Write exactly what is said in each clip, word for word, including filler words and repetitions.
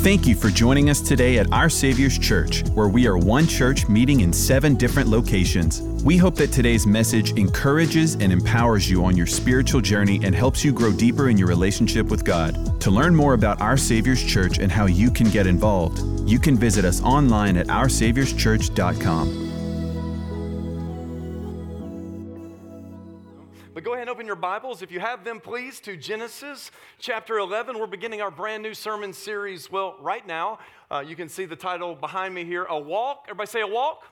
Thank you for joining us today at Our Savior's Church, where we are one church meeting in seven different locations. We hope that today's message encourages and empowers you on your spiritual journey and helps you grow deeper in your relationship with God. To learn more about Our Savior's Church and how you can get involved, you can visit us online at our savior's church dot com. But go ahead and open your Bibles, if you have them, please, to Genesis chapter eleven. We're beginning our brand new sermon series, well, right now. Uh, you can see the title behind me here, A Walk. Everybody say A Walk.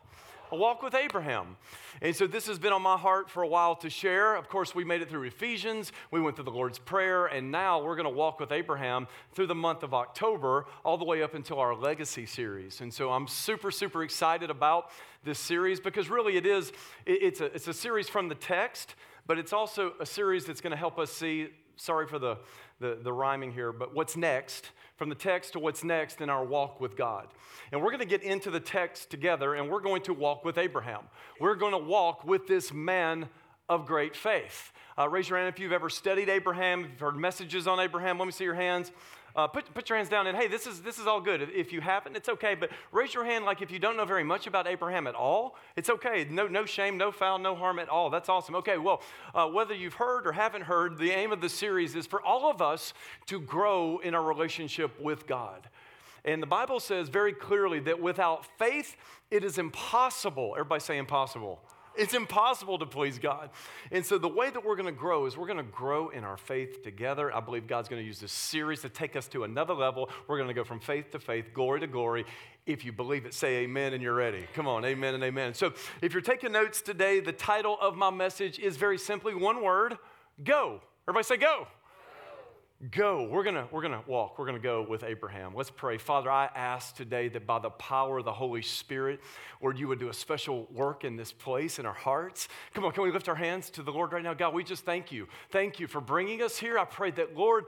A Walk with Abraham. And so this has been on my heart for a while to share. Of course, we made it through Ephesians. We went through the Lord's Prayer. And now we're going to walk with Abraham through the month of October, all the way up until our Legacy series. And so I'm super, super excited about this series because really it is, it's a, it's a series from the text, but it's also a series that's going to help us see, sorry for the, the, the rhyming here, but what's next. From the text to what's next in our walk with God. And we're going to get into the text together, and we're going to walk with Abraham. We're going to walk with this man of great faith. Uh, raise your hand if you've ever studied Abraham, if you've heard messages on Abraham. Let me see your hands. Uh, put, put your hands down, and hey, this is this is all good. If you haven't, it's okay, but raise your hand like if you don't know very much about Abraham at all. It's okay. No, no shame, no foul, no harm at all. That's awesome. Okay, well, uh, whether you've heard or haven't heard, the aim of the series is for all of us to grow in our relationship with God. And the Bible says very clearly that without faith, it is impossible. Everybody say impossible. It's impossible to please God. And so the way that we're going to grow is we're going to grow in our faith together. I believe God's going to use this series to take us to another level. We're going to go from faith to faith, glory to glory. If you believe it, say amen and you're ready. Come on, amen and amen. So if you're taking notes today, the title of my message is very simply one word, go. Everybody say go. Go. We're going to we're gonna walk. We're going to go with Abraham. Let's pray. Father, I ask today that by the power of the Holy Spirit, Lord, you would do a special work in this place, in our hearts. Come on, can we lift our hands to the Lord right now? God, we just thank you. Thank you for bringing us here. I pray that, Lord,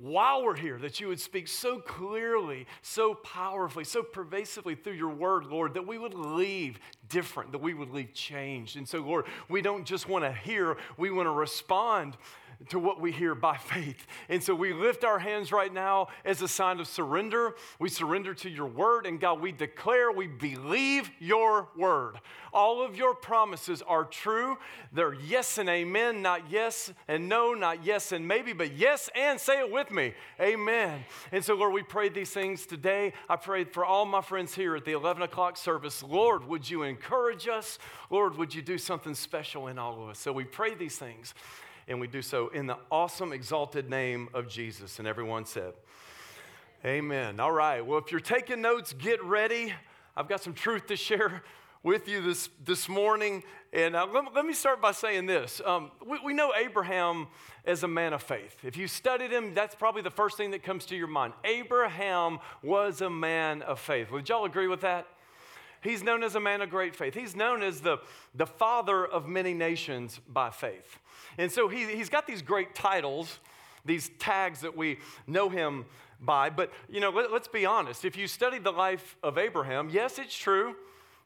while we're here, that you would speak so clearly, so powerfully, so pervasively through your word, Lord, that we would leave different, that we would leave changed. And so, Lord, we don't just want to hear, we want to respond to what we hear by faith. And so we lift our hands right now as a sign of surrender. We surrender to your word, and God, we declare we believe your word. All of your promises are true. They're yes and amen, not yes and no, not yes and maybe, but yes and, say it with me, amen. And so, Lord, we prayed these things today. I prayed for all my friends here at the eleven o'clock service. Lord, would you encourage us? Lord, would you do something special in all of us? So we pray these things. And we do so in the awesome, exalted name of Jesus. And everyone said, amen. All right. Well, if you're taking notes, get ready. I've got some truth to share with you this, this morning. And uh, let, let me start by saying this. Um, we, we know Abraham as a man of faith. If you studied him, that's probably the first thing that comes to your mind. Abraham was a man of faith. Would y'all agree with that? He's known as a man of great faith. He's known as the, the father of many nations by faith. And so he, he's got these great titles, these tags that we know him by. But, you know, let, let's be honest. If you study the life of Abraham, yes, it's true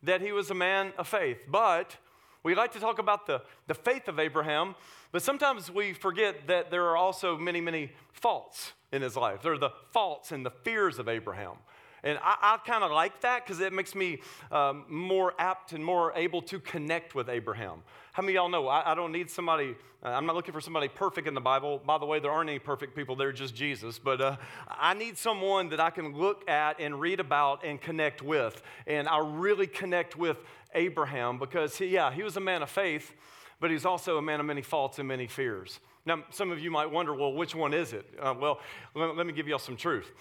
that he was a man of faith. But we like to talk about the, the faith of Abraham. But sometimes we forget that there are also many, many faults in his life. There are the faults and the fears of Abraham. And I, I kind of like that because it makes me um, more apt and more able to connect with Abraham. How many of y'all know I, I don't need somebody, uh, I'm not looking for somebody perfect in the Bible. By the way, there aren't any perfect people, they're just Jesus. But uh, I need someone that I can look at and read about and connect with. And I really connect with Abraham because, he, yeah, he was a man of faith, but he's also a man of many faults and many fears. Now, some of you might wonder, well, which one is it? Uh, well, let, let me give y'all some truth.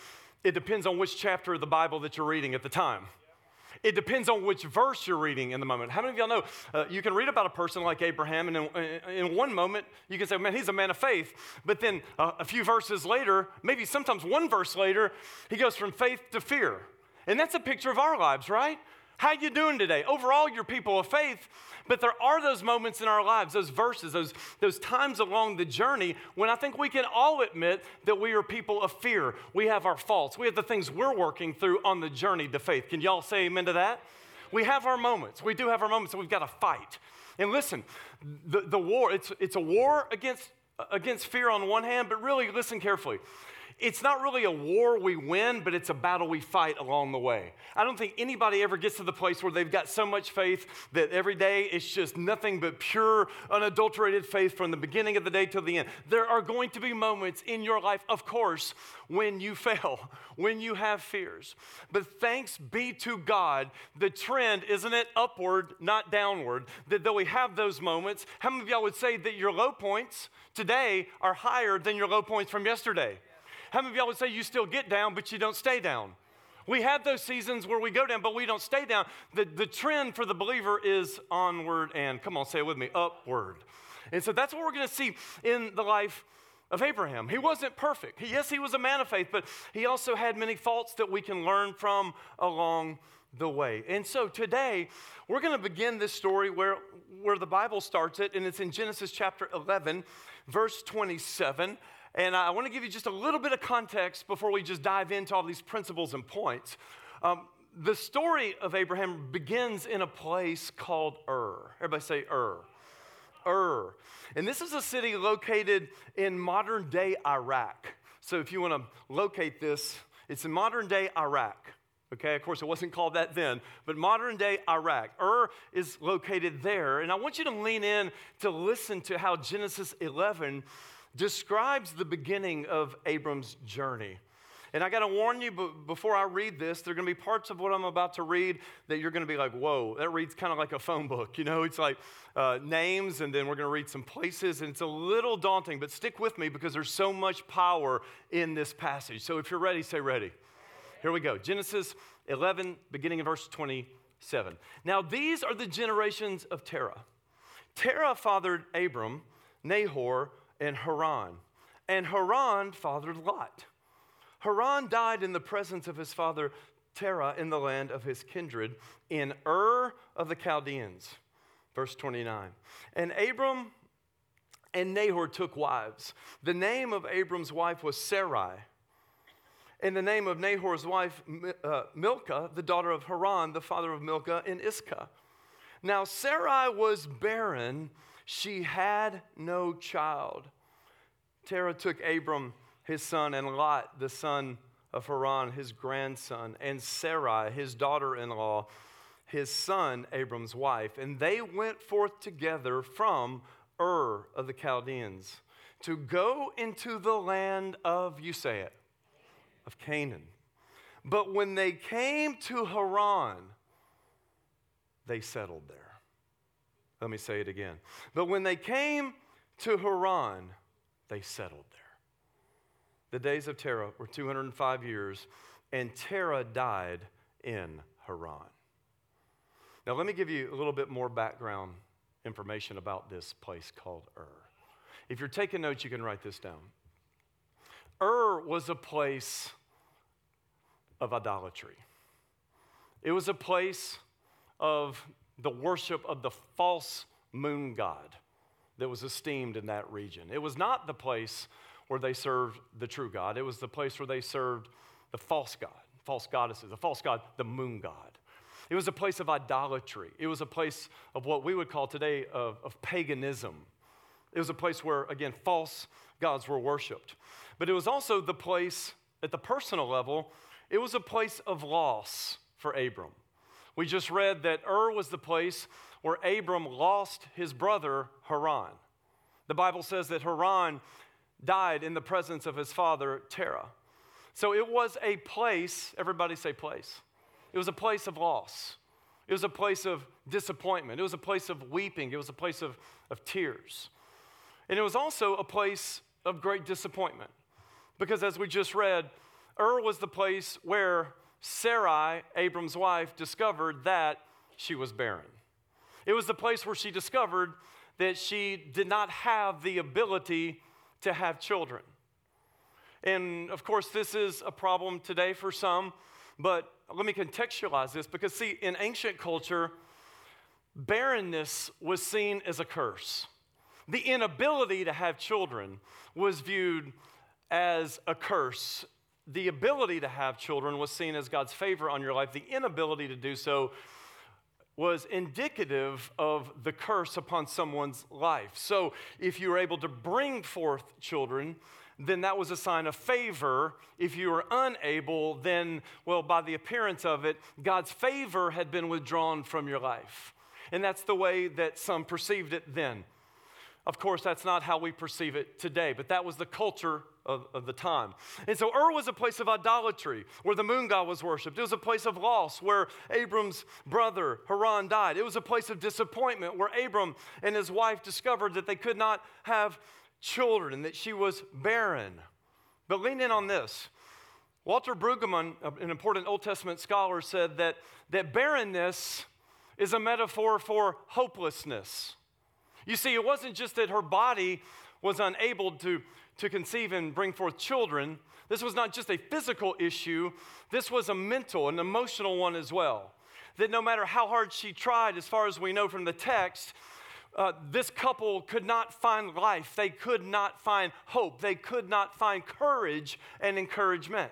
It depends on which chapter of the Bible that you're reading at the time. It depends on which verse you're reading in the moment. How many of y'all know uh, you can read about a person like Abraham, and in, in one moment, you can say, man, he's a man of faith. But then uh, a few verses later, maybe sometimes one verse later, he goes from faith to fear. And that's a picture of our lives, right? How you doing today? Overall, you're people of faith, but there are those moments in our lives, those verses, those, those times along the journey when I think we can all admit that we are people of fear. We have our faults. We have the things we're working through on the journey to faith. Can y'all say amen to that? We have our moments. We do have our moments, and we've got to fight. And listen, the, the war, it's, it's a war against, against fear on one hand, but really listen carefully. It's not really a war we win, but it's a battle we fight along the way. I don't think anybody ever gets to the place where they've got so much faith that every day it's just nothing but pure, unadulterated faith from the beginning of the day till the end. There are going to be moments in your life, of course, when you fail, when you have fears. But thanks be to God, the trend, isn't it, upward, not downward, that though we have those moments, how many of y'all would say that your low points today are higher than your low points from yesterday? How many of y'all would say you still get down, but you don't stay down? We have those seasons where we go down, but we don't stay down. The, the trend for the believer is onward and, come on, say it with me, upward. And so that's what we're going to see in the life of Abraham. He wasn't perfect. He, yes, he was a man of faith, but he also had many faults that we can learn from along the way. And so today, we're going to begin this story where, where the Bible starts it, and it's in Genesis chapter eleven, verse twenty-seven. And I want to give you just a little bit of context before we just dive into all these principles and points. Um, the story of Abraham begins in a place called Ur. Everybody say Ur. Ur. And this is a city located in modern-day Iraq. So if you want to locate this, it's in modern-day Iraq. Okay, of course, it wasn't called that then, but modern-day Iraq. Ur is located there. And I want you to lean in to listen to how Genesis eleven describes the beginning of Abram's journey. And I got to warn you, b- before I read this, there are going to be parts of what I'm about to read that you're going to be like, whoa, that reads kind of like a phone book. You know, it's like uh, names, and then we're going to read some places, and it's a little daunting, but stick with me because there's so much power in this passage. So if you're ready, say ready. Here we go. Genesis eleven, beginning in verse twenty-seven. Now, these are the generations of Terah. Terah fathered Abram, Nahor, and Haran. And Haran fathered Lot. Haran died in the presence of his father Terah in the land of his kindred, in Ur of the Chaldeans. Verse twenty-nine. And Abram and Nahor took wives. The name of Abram's wife was Sarai, and the name of Nahor's wife, uh, Milcah, the daughter of Haran, the father of Milcah and Iscah. Now Sarai was barren. She had no child. Terah took Abram, his son, and Lot, the son of Haran, his grandson, and Sarai, his daughter-in-law, his son, Abram's wife. And they went forth together from Ur of the Chaldeans to go into the land of, you say it, of Canaan. But when they came to Haran, they settled there. Let me say it again. But when they came to Haran, they settled there. The days of Terah were two hundred five years, and Terah died in Haran. Now, let me give you a little bit more background information about this place called Ur. If you're taking notes, you can write this down. Ur was a place of idolatry. It was a place of the worship of the false moon god that was esteemed in that region. It was not the place where they served the true God. It was the place where they served the false god, false goddesses, the false god, the moon god. It was a place of idolatry. It was a place of what we would call today of, of paganism. It was a place where, again, false gods were worshipped. But it was also the place, at the personal level, it was a place of loss for Abram. We just read that Ur was the place where Abram lost his brother, Haran. The Bible says that Haran died in the presence of his father, Terah. So it was a place, everybody say place. It was a place of loss. It was a place of disappointment. It was a place of weeping. It was a place of, of tears. And it was also a place of great disappointment. Because as we just read, Ur was the place where Sarai, Abram's wife, discovered that she was barren. It was the place where she discovered that she did not have the ability to have children. And, of course, this is a problem today for some, but let me contextualize this because, see, in ancient culture, barrenness was seen as a curse. The inability to have children was viewed as a curse. The ability to have children was seen as God's favor on your life. The inability to do so was indicative of the curse upon someone's life. So if you were able to bring forth children, then that was a sign of favor. If you were unable, then, well, by the appearance of it, God's favor had been withdrawn from your life. And that's the way that some perceived it then. Of course, that's not how we perceive it today, but that was the culture of, of the time. And so Ur was a place of idolatry where the moon god was worshipped. It was a place of loss where Abram's brother Haran died. It was a place of disappointment where Abram and his wife discovered that they could not have children and that she was barren. But lean in on this. Walter Brueggemann, an important Old Testament scholar, said that, that barrenness is a metaphor for hopelessness. You see, it wasn't just that her body was unable to, to conceive and bring forth children. This was not just a physical issue. This was a mental and emotional one as well. That no matter how hard she tried, as far as we know from the text, uh, this couple could not find life. They could not find hope. They could not find courage and encouragement.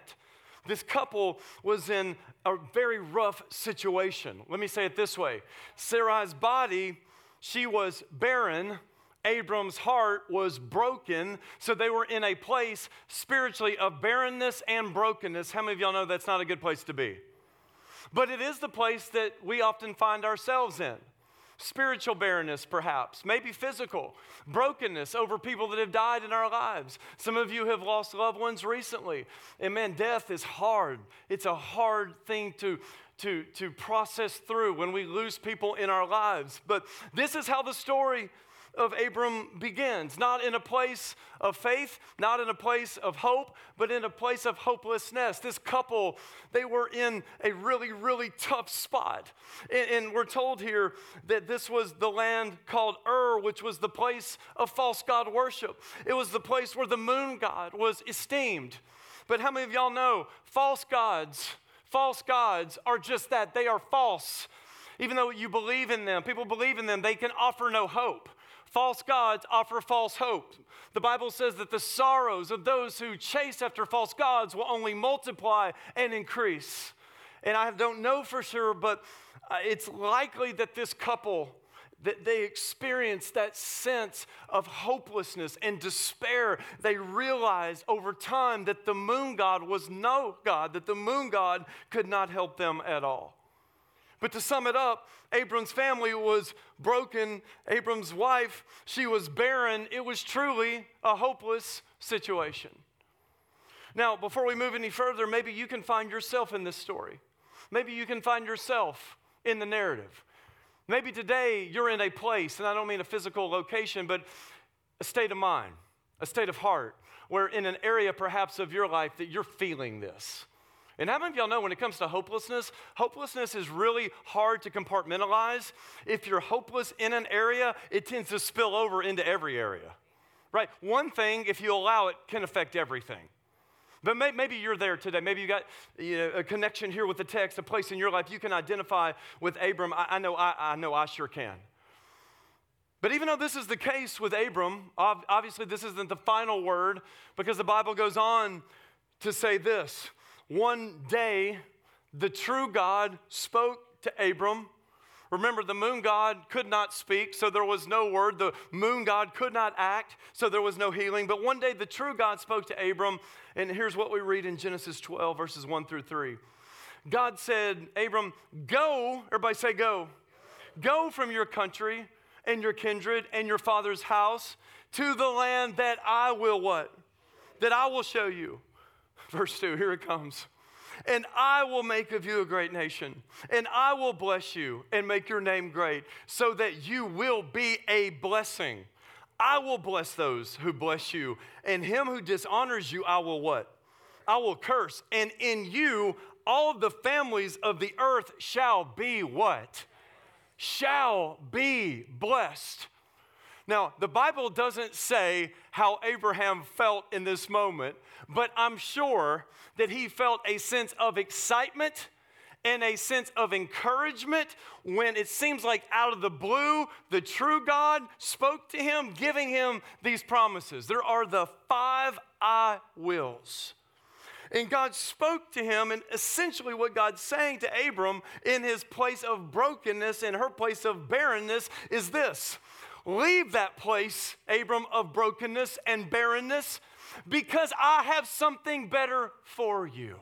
This couple was in a very rough situation. Let me say it this way. Sarai's body, she was barren. Abram's heart was broken. So they were in a place spiritually of barrenness and brokenness. How many of y'all know that's not a good place to be? But it is the place that we often find ourselves in. Spiritual barrenness, perhaps, maybe physical. Brokenness over people that have died in our lives. Some of you have lost loved ones recently. And man, death is hard. It's a hard thing to to to process through when we lose people in our lives. But this is how the story of Abram begins, not in a place of faith, not in a place of hope, but in a place of hopelessness. This couple, they were in a really, really tough spot. And, and we're told here that this was the land called Ur, which was the place of false god worship. It was the place where the moon god was esteemed. But how many of y'all know false gods False gods are just that. They are false. Even though you believe in them, people believe in them, they can offer no hope. False gods offer false hope. The Bible says that the sorrows of those who chase after false gods will only multiply and increase. And I don't know for sure, but it's likely that this couple, that they experienced that sense of hopelessness and despair. They realized over time that the moon god was no god, that the moon god could not help them at all. But to sum it up, Abram's family was broken. Abram's wife, she was barren. It was truly a hopeless situation. Now, before we move any further, maybe you can find yourself in this story. Maybe you can find yourself in the narrative. Maybe today you're in a place, and I don't mean a physical location, but a state of mind, a state of heart, where in an area perhaps of your life that you're feeling this. And how many of y'all know when it comes to hopelessness, hopelessness is really hard to compartmentalize. If you're hopeless in an area, it tends to spill over into every area, right? One thing, if you allow it, can affect everything. But maybe you're there today. Maybe you got you know, a connection here with the text, a place in your life you can identify with Abram. I, I know I, I know I sure can. But even though this is the case with Abram, obviously this isn't the final word, because the Bible goes on to say this. One day, the true God spoke to Abram. Remember, the moon god could not speak, so there was no word. The moon god could not act, so there was no healing. But one day, the true God spoke to Abram, and here's what we read in Genesis twelve, verses one through three. God said, Abram, go, everybody say go. Go from your country and your kindred and your father's house to the land that I will what? That I will show you. Verse two, here it comes. And I will make of you a great nation, and I will bless you and make your name great so that you will be a blessing. I will bless those who bless you, and him who dishonors you, I will what? I will curse. And in you, all the families of the earth shall be what? Shall be blessed. Now, the Bible doesn't say how Abraham felt in this moment, but I'm sure that he felt a sense of excitement and a sense of encouragement when it seems like out of the blue, the true God spoke to him, giving him these promises. There are the five I wills. And God spoke to him, and essentially what God's saying to Abram in his place of brokenness and her place of barrenness is this. Leave that place, Abram, of brokenness and barrenness, because I have something better for you.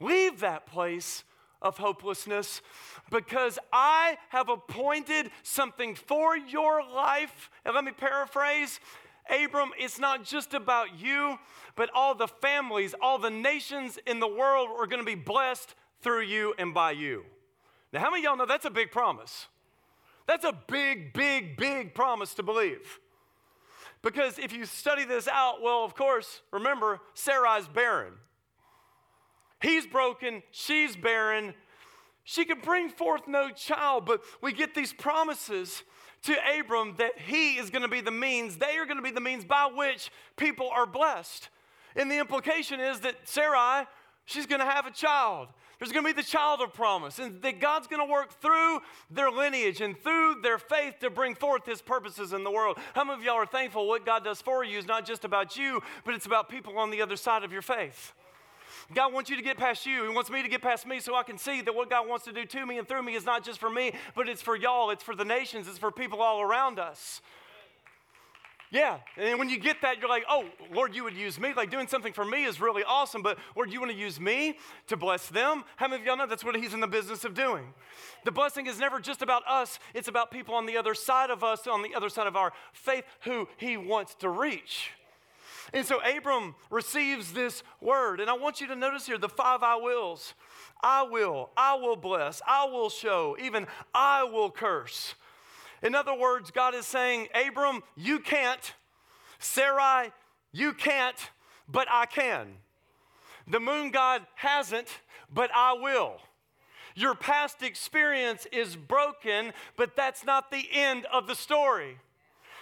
Leave that place of hopelessness, because I have appointed something for your life. And let me paraphrase, Abram, it's not just about you, but all the families, all the nations in the world are going to be blessed through you and by you. Now, how many of y'all know that's a big promise? That's a big, big, big promise to believe. Because if you study this out, well, of course, remember, Sarai's barren. He's broken, she's barren. She could bring forth no child, but we get these promises to Abram that he is going to be the means, they are going to be the means by which people are blessed. And the implication is that Sarai, she's going to have a child. There's going to be the child of promise, and that God's going to work through their lineage and through their faith to bring forth his purposes in the world. How many of y'all are thankful what God does for you is not just about you, but it's about people on the other side of your faith? God wants you to get past you. He wants me to get past me so I can see that what God wants to do to me and through me is not just for me, but it's for y'all, it's for the nations, it's for people all around us. Yeah, and when you get that, you're like, oh, Lord, you would use me. Like, doing something for me is really awesome, but Lord, you want to use me to bless them? How many of y'all know that's what he's in the business of doing? The blessing is never just about us. It's about people on the other side of us, on the other side of our faith, who he wants to reach. And so Abram receives this word. And I want you to notice here the five I wills. I will, I will bless, I will show, even I will curse. In other words, God is saying, Abram, you can't. Sarai, you can't, but I can. The moon god hasn't, but I will. Your past experience is broken, but that's not the end of the story.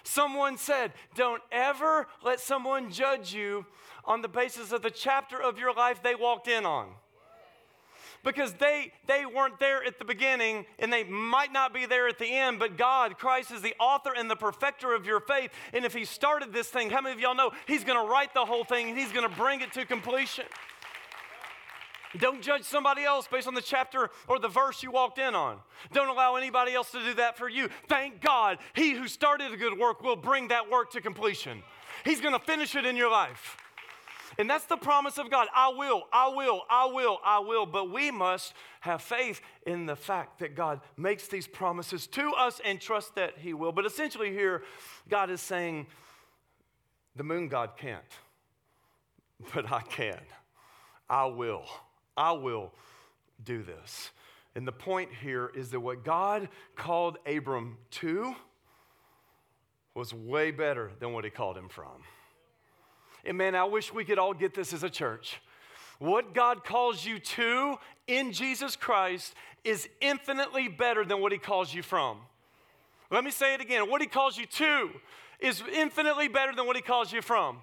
Someone said, don't ever let someone judge you on the basis of the chapter of your life they walked in on. Because they, they weren't there at the beginning, and they might not be there at the end, but God, Christ, is the author and the perfecter of your faith. And if he started this thing, how many of y'all know he's going to write the whole thing, and he's going to bring it to completion? Don't judge somebody else based on the chapter or the verse you walked in on. Don't allow anybody else to do that for you. Thank God, he who started a good work will bring that work to completion. He's going to finish it in your life. And that's the promise of God. I will, I will, I will, I will. But we must have faith in the fact that God makes these promises to us and trust that he will. But essentially here, God is saying, the moon god can't, but I can. I will. I will do this. And the point here is that what God called Abram to was way better than what he called him from. And man, I wish we could all get this as a church. What God calls you to in Jesus Christ is infinitely better than what he calls you from. Let me say it again. What he calls you to is infinitely better than what he calls you from.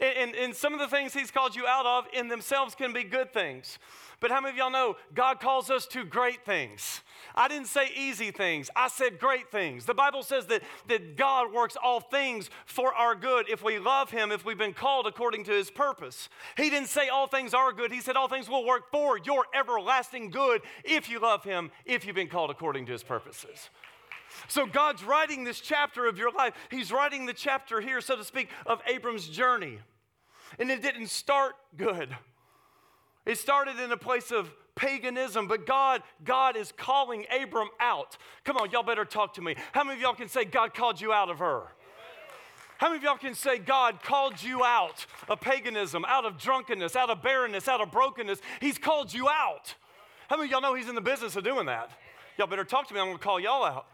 And, and, and some of the things he's called you out of in themselves can be good things. But how many of y'all know God calls us to great things? I didn't say easy things. I said great things. The Bible says that, that God works all things for our good if we love him, if we've been called according to his purpose. He didn't say all things are good. He said all things will work for your everlasting good if you love him, if you've been called according to his purposes. So God's writing this chapter of your life. He's writing the chapter here, so to speak, of Abram's journey. And it didn't start good. It started in a place of paganism, but God, God is calling Abram out. Come on, y'all better talk to me. How many of y'all can say God called you out of her? How many of y'all can say God called you out of paganism, out of drunkenness, out of barrenness, out of brokenness? He's called you out. How many of y'all know he's in the business of doing that? Y'all better talk to me. I'm going to call y'all out.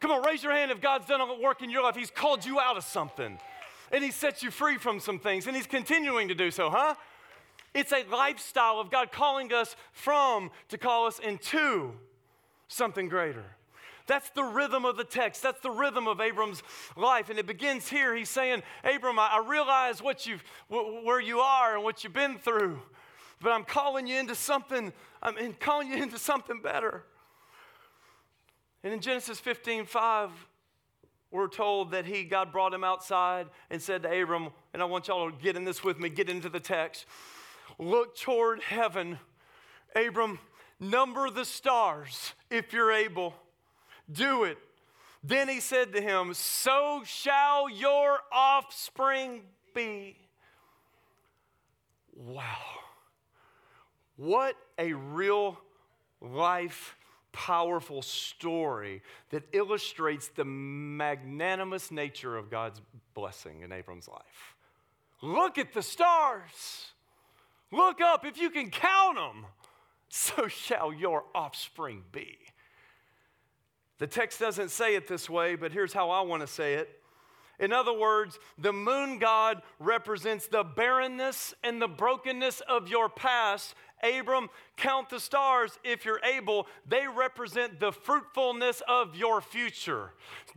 Come on, raise your hand if God's done a work in your life. He's called you out of something, and he sets you free from some things, and he's continuing to do so, huh? It's a lifestyle of God calling us from to call us into something greater. That's the rhythm of the text. That's the rhythm of Abram's life, and it begins here. He's saying, Abram, I, I realize what you've, wh- where you are and what you've been through, but I'm calling you into something. I'm calling you into something better. And in Genesis fifteen five, we're told that he, God brought him outside and said to Abram, and I want y'all to get in this with me, get into the text. Look toward heaven. Abram, number the stars if you're able. Do it. Then he said to him, so shall your offspring be. Wow. What a real life, powerful story that illustrates the magnanimous nature of God's blessing in Abram's life. Look at the stars. Look up if you can count them. So shall your offspring be. The text doesn't say it this way, but here's how I want to say it. In other words, the moon god represents the barrenness and the brokenness of your past. Abram, count the stars if you're able. They represent the fruitfulness of your future.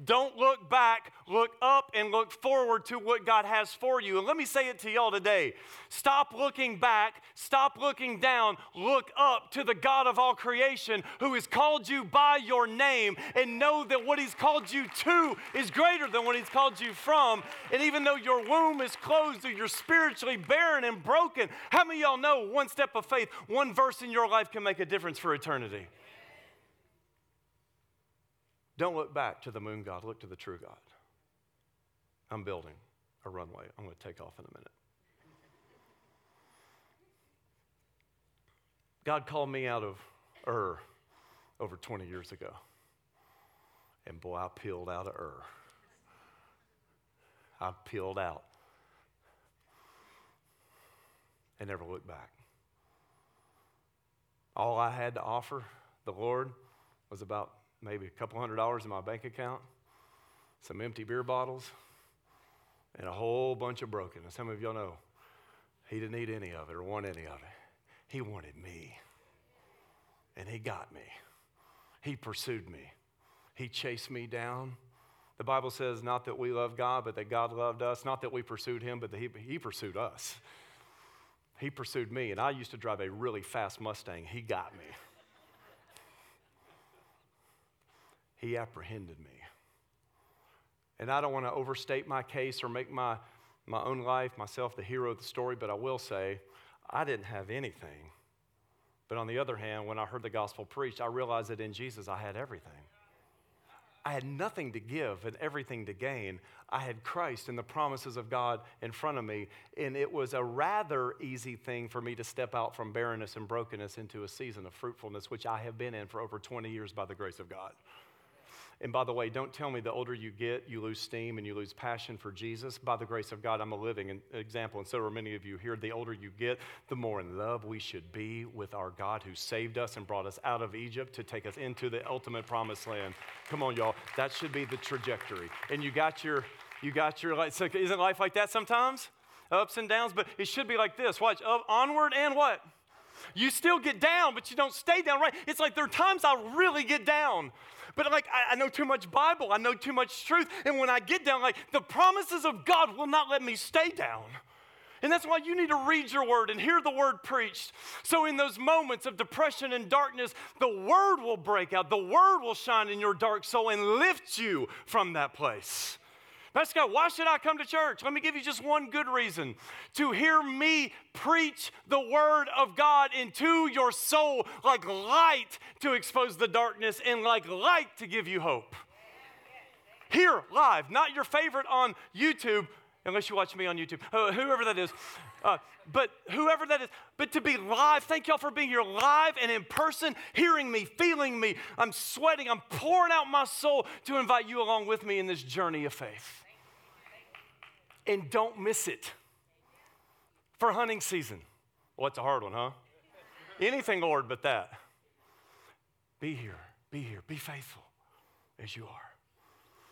Don't look back, look up and look forward to what God has for you. And let me say it to y'all today. Stop looking back, stop looking down, look up to the God of all creation who has called you by your name, and know that what he's called you to is greater than what he's called you from. And even though your womb is closed or you're spiritually barren and broken, how many of y'all know one step of faith, one verse in your life can make a difference for eternity? Amen. Don't look back to the moon god. Look to the true God. I'm building a runway. I'm going to take off in a minute. God called me out of Ur over twenty years ago. And boy, I peeled out of Ur. I peeled out. I never looked back. All I had to offer the Lord was about maybe a couple hundred dollars in my bank account, some empty beer bottles, and a whole bunch of brokenness. Some of y'all know he didn't need any of it or want any of it. He wanted me, and he got me. He pursued me. He chased me down. The Bible says not that we love God, but that God loved us. Not that we pursued him, but that he, he pursued us. He pursued me, and I used to drive a really fast Mustang. He got me. He apprehended me. And I don't want to overstate my case or make my, my own life, myself, the hero of the story, but I will say I didn't have anything. But on the other hand, when I heard the gospel preached, I realized that in Jesus I had everything. I had nothing to give and everything to gain. I had Christ and the promises of God in front of me, and it was a rather easy thing for me to step out from barrenness and brokenness into a season of fruitfulness, which I have been in for over twenty years by the grace of God. And by the way, don't tell me the older you get, you lose steam and you lose passion for Jesus. By the grace of God, I'm a living example, and so are many of you here. The older you get, the more in love we should be with our God who saved us and brought us out of Egypt to take us into the ultimate promised land. Come on, y'all. That should be the trajectory. And you got your, you got your life. So isn't life like that sometimes? Ups and downs, but it should be like this. Watch, up, onward and what? You still get down, but you don't stay down, right? It's like there are times I really get down. But like, I, I know too much Bible. I know too much truth. And when I get down, like, the promises of God will not let me stay down. And that's why you need to read your word and hear the word preached. So in those moments of depression and darkness, the word will break out. The word will shine in your dark soul and lift you from that place. Pastor Scott, why should I come to church? Let me give you just one good reason. To hear me preach the word of God into your soul like light to expose the darkness and like light to give you hope. Here, live, not your favorite on YouTube, unless you watch me on YouTube, uh, whoever that is. Uh, but whoever that is, but to be live, thank y'all for being here live and in person, hearing me, feeling me. I'm sweating, I'm pouring out my soul to invite you along with me in this journey of faith. And don't miss it for hunting season. Well, it's a hard one, huh? Anything, Lord, but that. Be here, be here, be faithful as you are.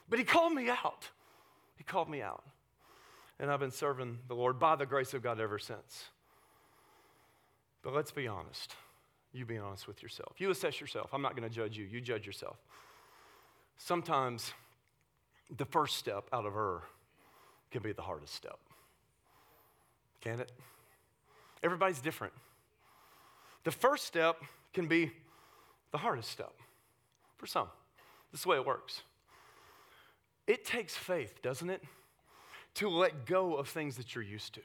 But he called me out. He called me out. And I've been serving the Lord by the grace of God ever since. But let's be honest. You be honest with yourself. You assess yourself. I'm not going to judge you. You judge yourself. Sometimes the first step out of Ur can be the hardest step. Can it? Everybody's different. The first step can be the hardest step for some. This is the way it works. It takes faith, doesn't it? To let go of things that you're used to.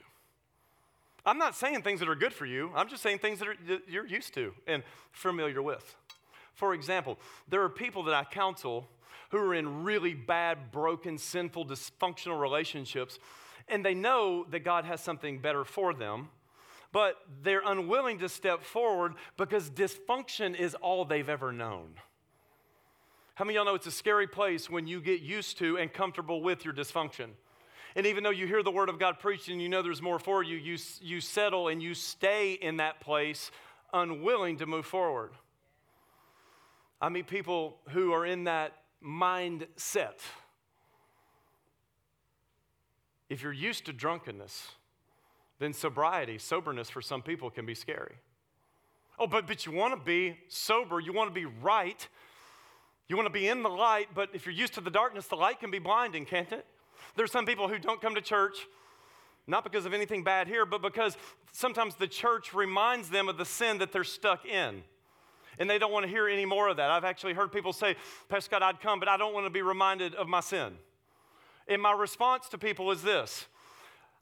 I'm not saying things that are good for you. I'm just saying things that, are, that you're used to and familiar with. For example, there are people that I counsel who are in really bad, broken, sinful, dysfunctional relationships, and they know that God has something better for them, but they're unwilling to step forward because dysfunction is all they've ever known. How many of y'all know it's a scary place when you get used to and comfortable with your dysfunction? And even though you hear the Word of God preached and you know there's more for you, you, you settle and you stay in that place unwilling to move forward. I meet people who are in that mindset. If you're used to drunkenness, then sobriety, soberness for some people can be scary. Oh, but, but you want to be sober. You want to be right. You want to be in the light, but if you're used to the darkness, the light can be blinding, can't it? There's some people who don't come to church, not because of anything bad here, but because sometimes the church reminds them of the sin that they're stuck in. And they don't want to hear any more of that. I've actually heard people say, Pastor Scott, I'd come, but I don't want to be reminded of my sin. And my response to people is this: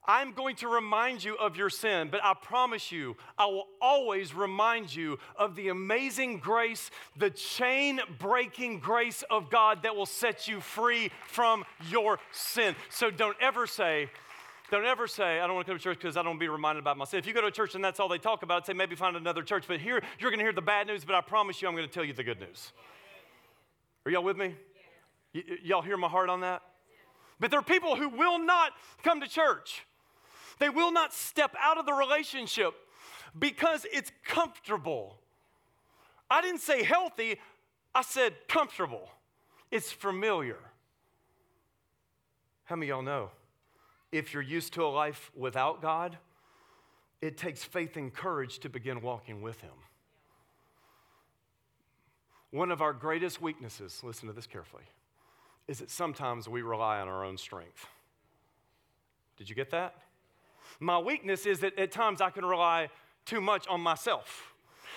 I'm going to remind you of your sin, but I promise you, I will always remind you of the amazing grace, the chain-breaking grace of God that will set you free from your sin. So don't ever say, don't ever say, I don't want to come to church because I don't want to be reminded about my sin. If you go to a church and that's all they talk about, I'd say maybe find another church. But here, you're going to hear the bad news, but I promise you, I'm going to tell you the good news. Are y'all with me? Y- y'all hear my heart on that? But there are people who will not come to church. They will not step out of the relationship because it's comfortable. I didn't say healthy. I said comfortable. It's familiar. How many of y'all know if you're used to a life without God, it takes faith and courage to begin walking with Him? One of our greatest weaknesses, listen to this carefully, is that sometimes we rely on our own strength. Did you get that? My weakness is that at times I can rely too much on myself.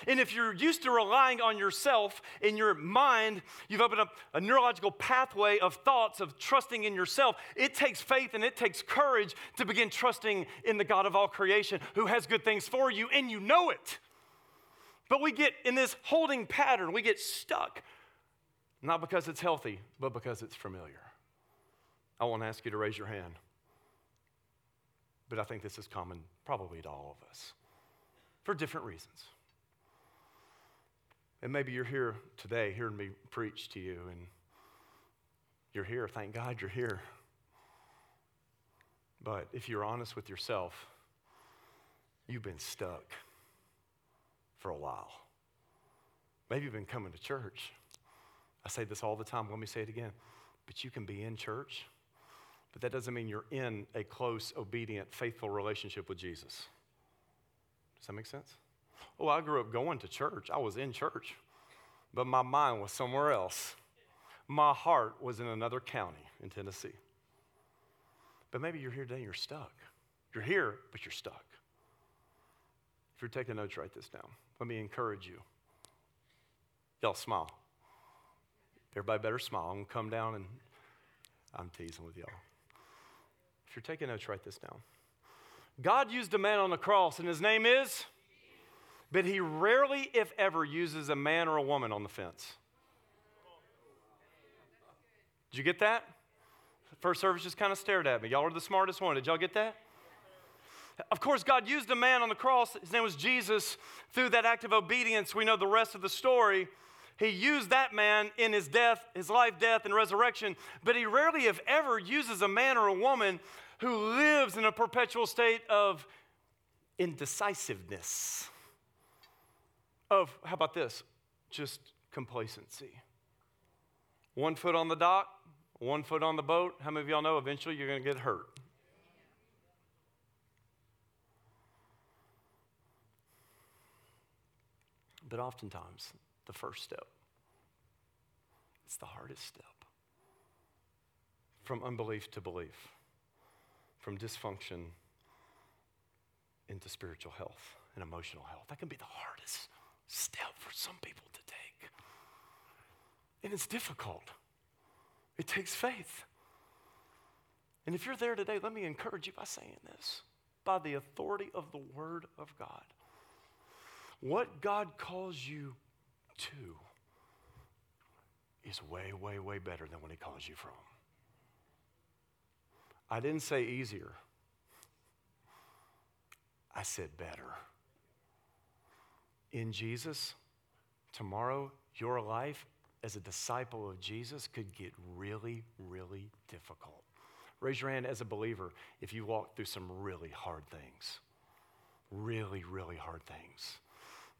And if you're used to relying on yourself in your mind, you've opened up a neurological pathway of thoughts of trusting in yourself. It takes faith and it takes courage to begin trusting in the God of all creation who has good things for you, and you know it. But we get in this holding pattern. We get stuck, not because it's healthy, but because it's familiar. I won't ask you to raise your hand, but I think this is common probably to all of us for different reasons. And maybe you're here today hearing me preach to you, and you're here. Thank God you're here. But if you're honest with yourself, you've been stuck for a while. Maybe you've been coming to church. I say this all the time. Let me say it again. But you can be in church, but that doesn't mean you're in a close, obedient, faithful relationship with Jesus. Does that make sense? Oh, I grew up going to church. I was in church, but my mind was somewhere else. My heart was in another county in Tennessee. But maybe you're here today and you're stuck. You're here, but you're stuck. If you're taking notes, write this down. Let me encourage you. Y'all smile. Everybody better smile. I'm going to come down and I'm teasing with y'all. If you're taking notes, write this down. God used a man on the cross, and his name is? But he rarely, if ever, uses a man or a woman on the fence. Did you get that? First service just kind of stared at me. Y'all are the smartest one. Did y'all get that? Of course, God used a man on the cross. His name was Jesus. Through that act of obedience, we know the rest of the story. He used that man in his death, his life, death, and resurrection, but he rarely, if ever, uses a man or a woman who lives in a perpetual state of indecisiveness, of, how about this, just complacency. One foot on the dock, one foot on the boat. How many of y'all know eventually you're going to get hurt? But oftentimes, the first step, it's the hardest step. From unbelief to belief, from dysfunction into spiritual health and emotional health. That can be the hardest step for some people to take. And it's difficult. It takes faith. And if you're there today, let me encourage you by saying this. By the authority of the Word of God, what God calls you to, is way, way, way better than what he calls you from. I didn't say easier. I said better. In Jesus, tomorrow, your life as a disciple of Jesus could get really, really difficult. Raise your hand as a believer if you walked through some really hard things. Really, really hard things.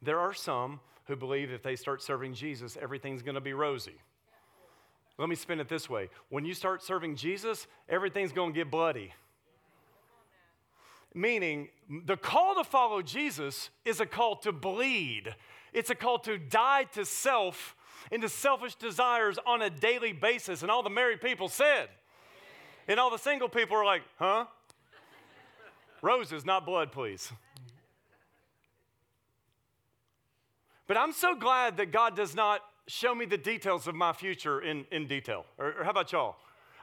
There are some who believe if they start serving Jesus, everything's going to be rosy. Let me spin it this way. When you start serving Jesus, everything's going to get bloody. Meaning, the call to follow Jesus is a call to bleed. It's a call to die to self and to selfish desires on a daily basis. And all the married people said. And all the single people are like, huh? Roses, not blood, please. But I'm so glad that God does not show me the details of my future in, in detail. Or, or how about y'all?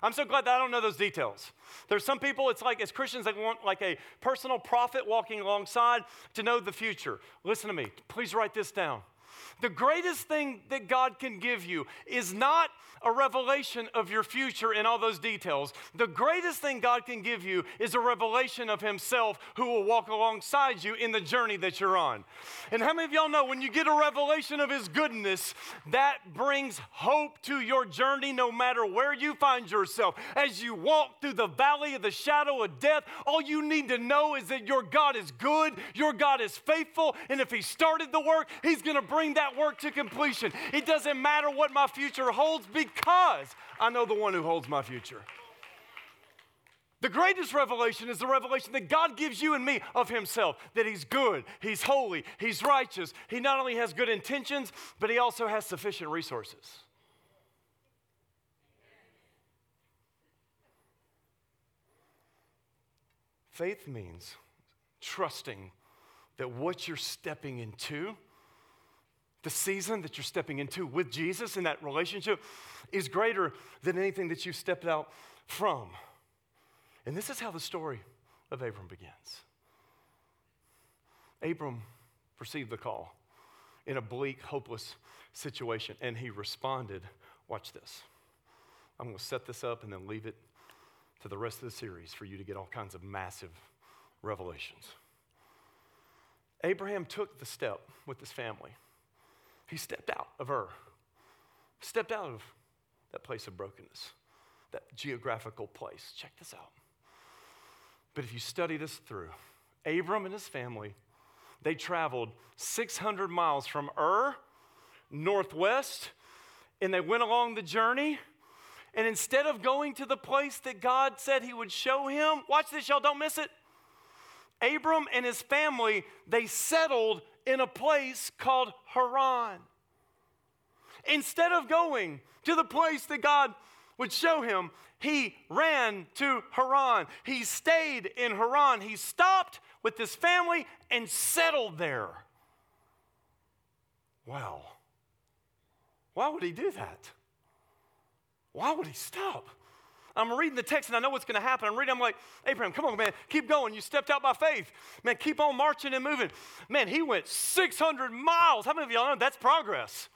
I'm so glad that I don't know those details. There's some people, it's like as Christians, they want like a personal prophet walking alongside to know the future. Listen to me. Please write this down. The greatest thing that God can give you is not a revelation of your future and all those details. The greatest thing God can give you is a revelation of himself who will walk alongside you in the journey that you're on. And how many of y'all know when you get a revelation of his goodness, that brings hope to your journey no matter where you find yourself. As you walk through the valley of the shadow of death, all you need to know is that your God is good, your God is faithful, and if he started the work, he's going to bring that work to completion. It doesn't matter what my future holds because I know the one who holds my future. The greatest revelation is the revelation that God gives you and me of himself, that he's good, he's holy, he's righteous. He not only has good intentions, but he also has sufficient resources. Faith means trusting that what you're stepping into, the season that you're stepping into with Jesus in that relationship is greater than anything that you've stepped out from. And this is how the story of Abram begins. Abram received the call in a bleak, hopeless situation, and he responded. Watch this. I'm going to set this up and then leave it to the rest of the series for you to get all kinds of massive revelations. Abraham took the step with his family. He stepped out of Ur, stepped out of that place of brokenness, that geographical place. Check this out. But if you study this through, Abram and his family, they traveled six hundred miles from Ur, northwest, and they went along the journey. And instead of going to the place that God said he would show him, watch this, y'all, don't miss it. Abram and his family, they settled in a place called Haran. Instead of going to the place that God would show him, he ran to Haran. He stayed in Haran. He stopped with his family and settled there. Wow. Why would he do that? Why would he stop? I'm reading the text, and I know what's going to happen. I'm reading, I'm like, Abraham, come on, man, keep going. You stepped out by faith. Man, keep on marching and moving. Man, he went six hundred miles. How many of y'all know that's progress?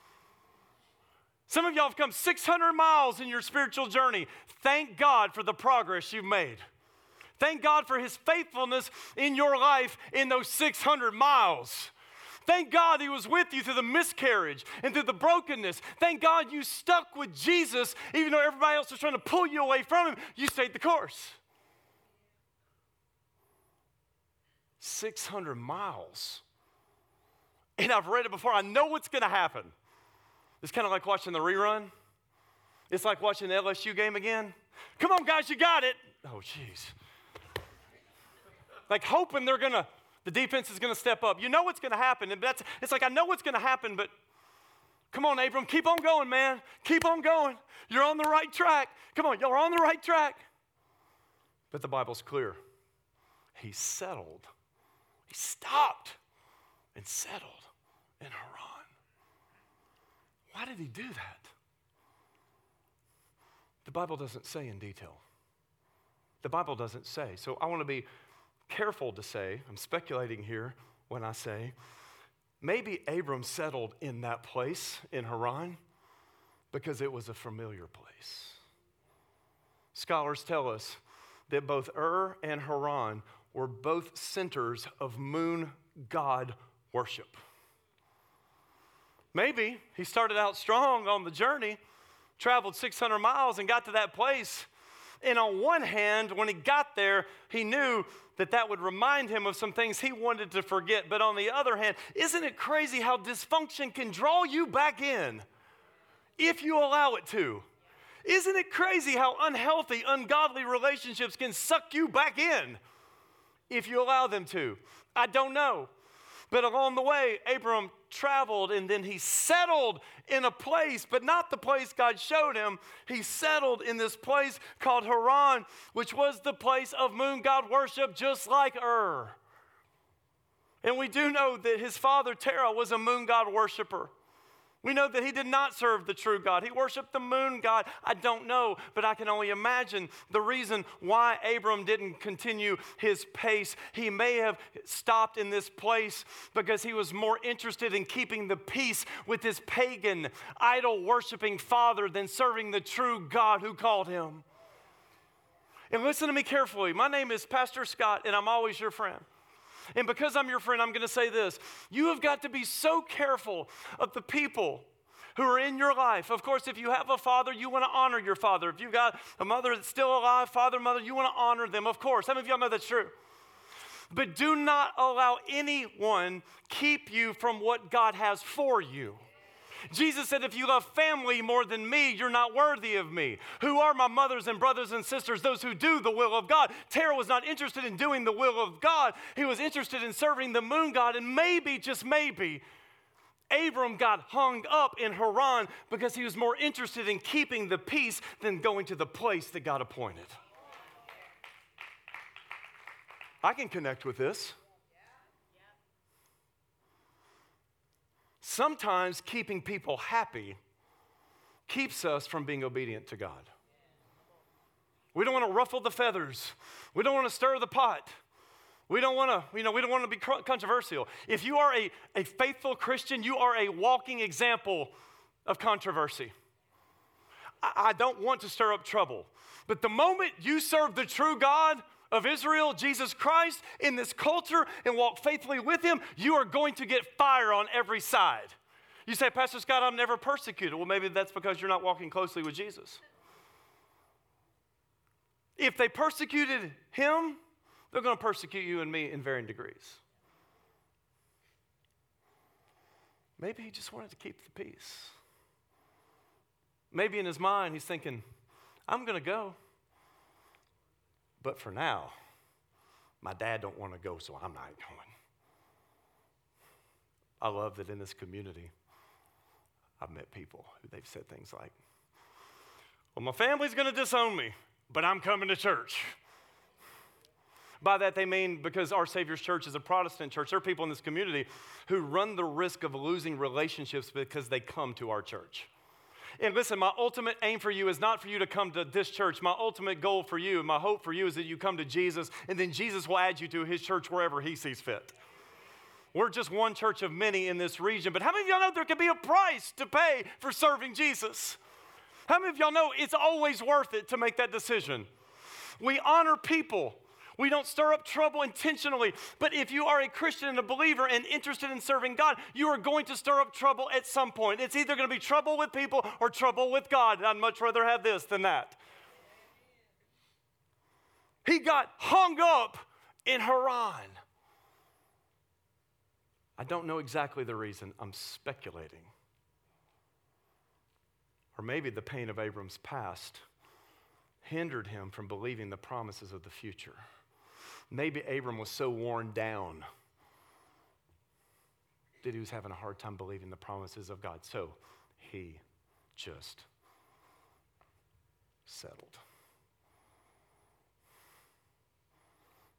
Some of y'all have come six hundred miles in your spiritual journey. Thank God for the progress you've made. Thank God for his faithfulness in your life in those six hundred miles. Thank God he was with you through the miscarriage and through the brokenness. Thank God you stuck with Jesus, even though everybody else was trying to pull you away from him. You stayed the course. six hundred miles. And I've read it before. I know what's going to happen. It's kind of like watching the rerun. It's like watching the L S U game again. Come on, guys, you got it. Oh, jeez. Like hoping they're going to. The defense is going to step up. You know what's going to happen. And that's, it's like, I know what's going to happen, but come on, Abram, keep on going, man. Keep on going. You're on the right track. Come on, y'all are on the right track. But the Bible's clear. He settled. He stopped and settled in Haran. Why did he do that? The Bible doesn't say in detail. The Bible doesn't say. So I want to be careful to say, I'm speculating here when I say, maybe Abram settled in that place in Haran because it was a familiar place. Scholars tell us that both Ur and Haran were both centers of moon god worship. Maybe he started out strong on the journey, traveled six hundred miles and got to that place. And on one hand, when he got there, he knew that that would remind him of some things he wanted to forget. But on the other hand, isn't it crazy how dysfunction can draw you back in if you allow it to? Isn't it crazy how unhealthy, ungodly relationships can suck you back in if you allow them to? I don't know. But along the way, Abram traveled, and then he settled in a place, but not the place God showed him. He settled in this place called Haran, which was the place of moon god worship, just like Ur. And we do know that his father, Terah, was a moon god worshiper. We know that he did not serve the true God. He worshiped the moon god. I don't know, but I can only imagine the reason why Abram didn't continue his pace. He may have stopped in this place because he was more interested in keeping the peace with his pagan, idol-worshiping father than serving the true God who called him. And listen to me carefully. My name is Pastor Scott, and I'm always your friend. And because I'm your friend, I'm going to say this. You have got to be so careful of the people who are in your life. Of course, if you have a father, you want to honor your father. If you've got a mother that's still alive, father, mother, you want to honor them, of course. Some of y'all know that's true. But do not allow anyone keep you from what God has for you. Jesus said, if you love family more than me, you're not worthy of me. Who are my mothers and brothers and sisters? Those who do the will of God. Terah was not interested in doing the will of God. He was interested in serving the moon god. And maybe, just maybe, Abram got hung up in Haran because he was more interested in keeping the peace than going to the place that God appointed. I can connect with this. Sometimes keeping people happy keeps us from being obedient to God. We don't want to ruffle the feathers. We don't want to stir the pot. We don't want to, you know, we don't want to be controversial. If you are a, a faithful Christian, you are a walking example of controversy. I, I don't want to stir up trouble. But the moment you serve the true God of Israel, Jesus Christ, in this culture and walk faithfully with him, you are going to get fire on every side. You say, Pastor Scott, I'm never persecuted. Well, maybe that's because you're not walking closely with Jesus. If they persecuted him, they're going to persecute you and me in varying degrees. Maybe he just wanted to keep the peace. Maybe in his mind, he's thinking, I'm going to go. But for now, my dad don't want to go, so I'm not going. I love that in this community, I've met people who they've said things like, well, my family's going to disown me, but I'm coming to church. By that they mean, because Our Savior's Church is a Protestant church, there are people in this community who run the risk of losing relationships because they come to our church. And listen, my ultimate aim for you is not for you to come to this church. My ultimate goal for you and my hope for you is that you come to Jesus, and then Jesus will add you to his church wherever he sees fit. We're just one church of many in this region. But how many of y'all know there can be a price to pay for serving Jesus? How many of y'all know it's always worth it to make that decision? We honor people. We don't stir up trouble intentionally. But if you are a Christian and a believer and interested in serving God, you are going to stir up trouble at some point. It's either going to be trouble with people or trouble with God. And I'd much rather have this than that. He got hung up in Haran. I don't know exactly the reason. I'm speculating. Or maybe the pain of Abram's past hindered him from believing the promises of the future. Maybe Abram was so worn down that he was having a hard time believing the promises of God. So he just settled.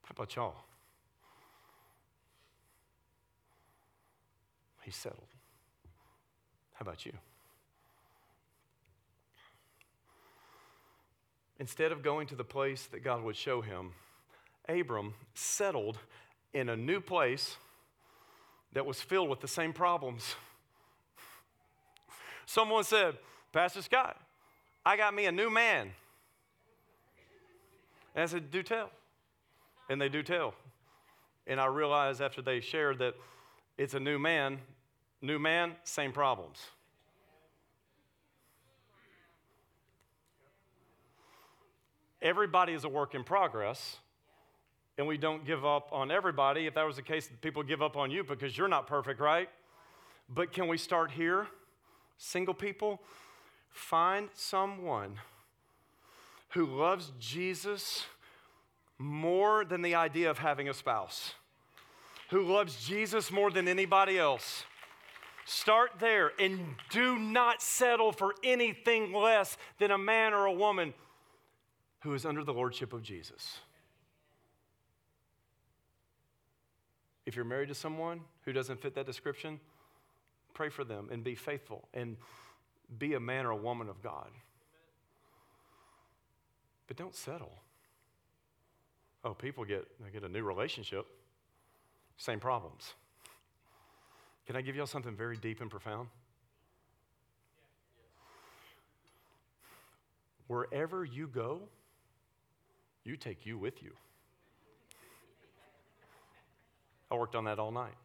How about y'all? He settled. How about you? Instead of going to the place that God would show him, Abram settled in a new place that was filled with the same problems. Someone said, Pastor Scott, I got me a new man. And I said, do tell. And they do tell. And I realized after they shared that it's a new man, new man, same problems. Everybody is a work in progress, and we don't give up on everybody. If that was the case, people give up on you because you're not perfect, right? But can we start here? Single people, find someone who loves Jesus more than the idea of having a spouse, who loves Jesus more than anybody else. Start there, and do not settle for anything less than a man or a woman who is under the lordship of Jesus. If you're married to someone who doesn't fit that description, pray for them and be faithful and be a man or a woman of God. But don't settle. Oh, people get, they get a new relationship, same problems. Can I give y'all something very deep and profound? Wherever you go, you take you with you. I worked on that all night.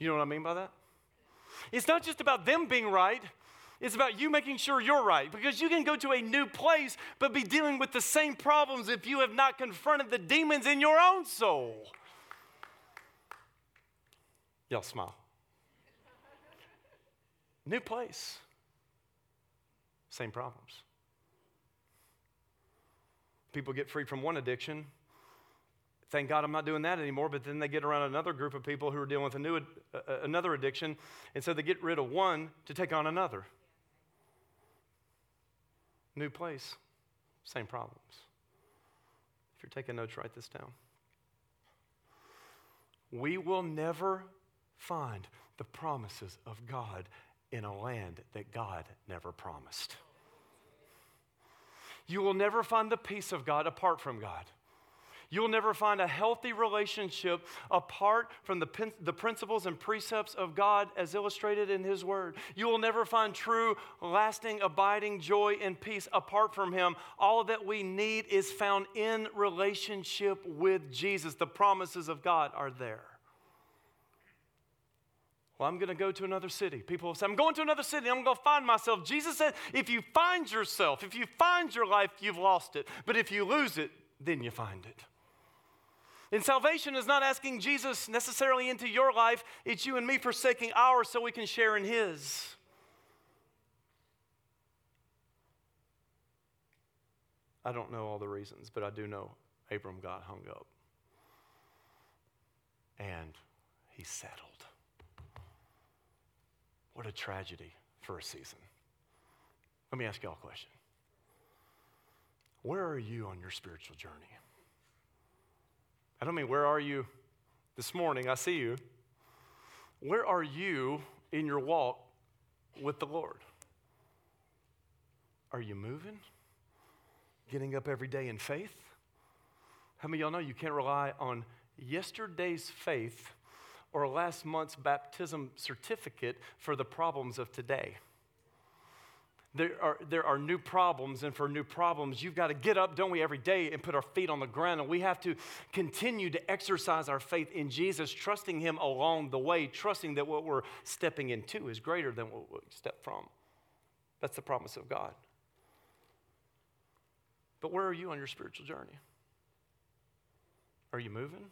You know what I mean by that? It's not just about them being right. It's about you making sure you're right, because you can go to a new place but be dealing with the same problems if you have not confronted the demons in your own soul. Y'all smile. New place, same problems. People get free from one addiction. Thank God I'm not doing that anymore, but then they get around another group of people who are dealing with a new, uh, another addiction, and so they get rid of one to take on another. New place, same problems. If you're taking notes, write this down. We will never find the promises of God in a land that God never promised. You will never find the peace of God apart from God. You'll never find a healthy relationship apart from the, pin- the principles and precepts of God as illustrated in His Word. You will never find true, lasting, abiding joy and peace apart from Him. All that we need is found in relationship with Jesus. The promises of God are there. Well, I'm going to go to another city. People say, I'm going to another city. I'm going to find myself. Jesus said, if you find yourself, if you find your life, you've lost it. But if you lose it, then you find it. And salvation is not asking Jesus necessarily into your life. It's you and me forsaking ours so we can share in His. I don't know all the reasons, but I do know Abram got hung up. And he settled. What a tragedy for a season. Let me ask y'all a question. Where are you on your spiritual journey? I don't mean where are you this morning, I see you. Where are you in your walk with the Lord? Are you moving? Getting up every day in faith? How many of y'all know you can't rely on yesterday's faith or last month's baptism certificate for the problems of today? There are, there are new problems, and for new problems, you've got to get up, don't we, every day and put our feet on the ground, and we have to continue to exercise our faith in Jesus, trusting Him along the way, trusting that what we're stepping into is greater than what we step from. That's the promise of God. But where are you on your spiritual journey? Are you moving?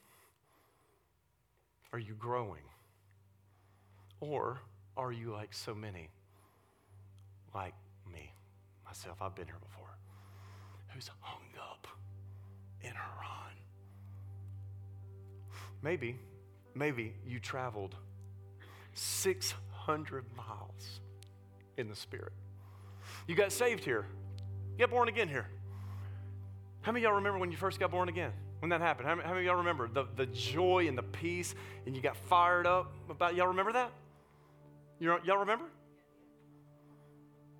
Are you growing? Or are you like so many, like me, myself, I've been here before, who's hung up in Haran? Maybe, maybe you traveled six hundred miles in the Spirit. You got saved here. You got born again here. How many of y'all remember when you first got born again? When that happened? How many, how many of y'all remember the, the joy and the peace, and you got fired up about, y'all remember that? You're, y'all remember?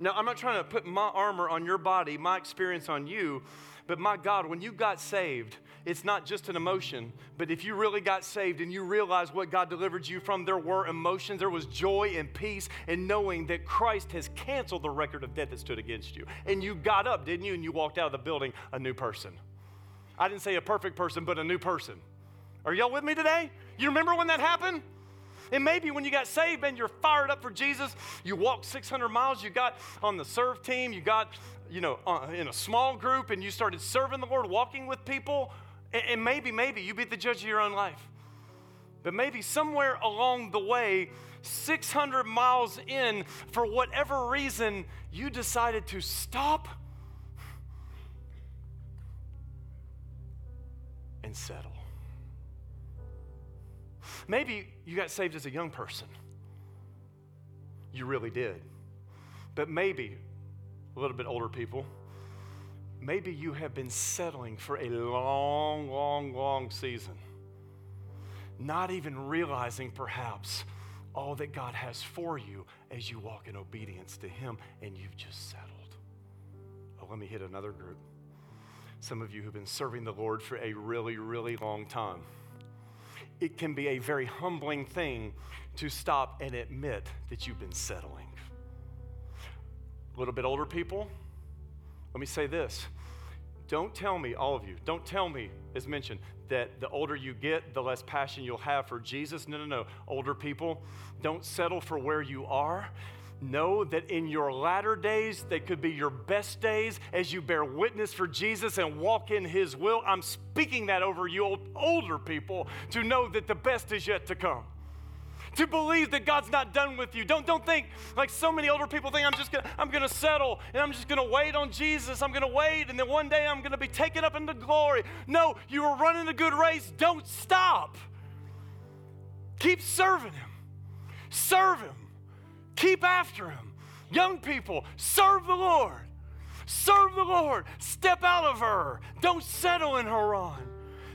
Now, I'm not trying to put my armor on your body, my experience on you, But my God, when you got saved, it's not just an emotion, but if you really got saved and you realized what God delivered you from, there were emotions, there was joy and peace in knowing that Christ has canceled the record of death that stood against you. And you got up, didn't you? And you walked out of the building a new person. I didn't say a perfect person, but a new person. Are y'all with me today? You remember when that happened? And maybe when you got saved and you're fired up for Jesus, you walked six hundred miles, you got on the serve team, you got, you know, in a small group, and you started serving the Lord, walking with people. And maybe, maybe you be the judge of your own life. But maybe somewhere along the way, six hundred miles in, for whatever reason, you decided to stop and settle. Maybe you got saved as a young person. You really did. But maybe, a little bit older people, maybe you have been settling for a long, long, long season, not even realizing perhaps all that God has for you as you walk in obedience to Him, and you've just settled. Oh, let me hit another group. Some of you have been serving the Lord for a really, really long time. It can be a very humbling thing to stop and admit that you've been settling. A little bit older people, let me say this. Don't tell me, all of you, don't tell me, as mentioned, that the older you get, the less passion you'll have for Jesus. No, no, no. Older people, don't settle for where you are. Know that in your latter days, they could be your best days as you bear witness for Jesus and walk in His will. I'm speaking that over you old, older people to know that the best is yet to come. To believe that God's not done with you. Don't, don't think, like so many older people think, I'm just gonna, I'm gonna settle and I'm just gonna wait on Jesus. I'm gonna wait and then one day I'm gonna be taken up into glory. No, you were running a good race. Don't stop. Keep serving Him. Serve Him. Keep after Him. Young people, serve the Lord. Serve the Lord. Step out of Ur. Don't settle in Haran.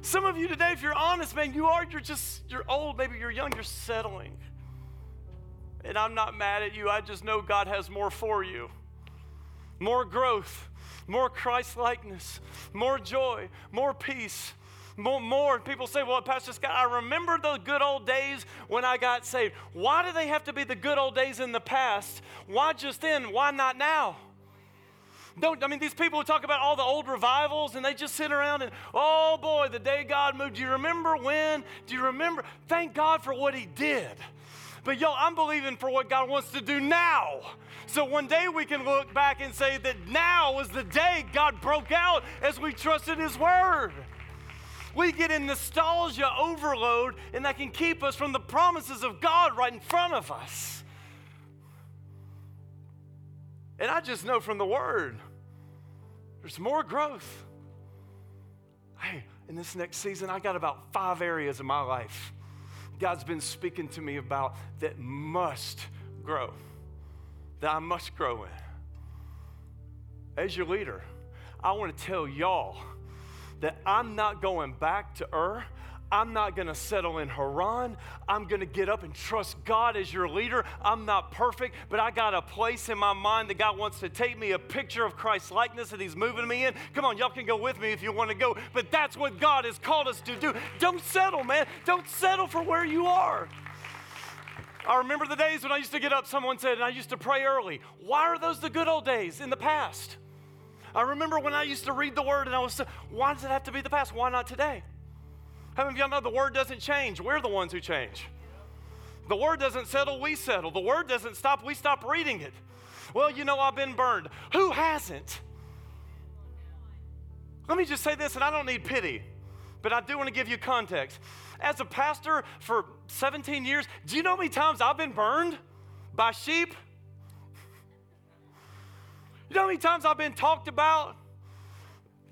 Some of you today, if you're honest, man, you are, you're just, you're old, maybe you're young, you're settling. And I'm not mad at you. I just know God has more for you. More growth, more Christ-likeness, more joy, more peace. More, more. People say, well, Pastor Scott, I remember the good old days when I got saved. Why do they have to be the good old days in the past? Why just then? Why not now? Don't, I mean, these people who talk about all the old revivals and they just sit around and, oh boy, the day God moved. Do you remember when? Do you remember? Thank God for what He did. But yo, I'm believing for what God wants to do now. So one day we can look back and say that now was the day God broke out as we trusted His word. We get in nostalgia overload, and that can keep us from the promises of God right in front of us. And I just know from the Word, there's more growth. Hey, in this next season, I got about five areas in my life God's been speaking to me about that must grow, that I must grow in. As your leader, I want to tell y'all that I'm not going back to Ur. I'm not going to settle in Haran. I'm going to get up and trust God as your leader. I'm not perfect, but I got a place in my mind that God wants to take me, a picture of Christ's likeness that He's moving me in. Come on, y'all can go with me if you want to go, but that's what God has called us to do. Don't settle, man. Don't settle for where you are. I remember the days when I used to get up, someone said, and I used to pray early. Why are those the good old days in the past? I remember when I used to read the Word and I was, why does it have to be the past? Why not today? How many of y'all know the Word doesn't change? We're the ones who change. The Word doesn't settle, we settle. The Word doesn't stop, we stop reading it. Well, you know, I've been burned. Who hasn't? Let me just say this, and I don't need pity, but I do want to give you context. As a pastor for seventeen years, do you know how many times I've been burned by sheep? You know how many times I've been talked about,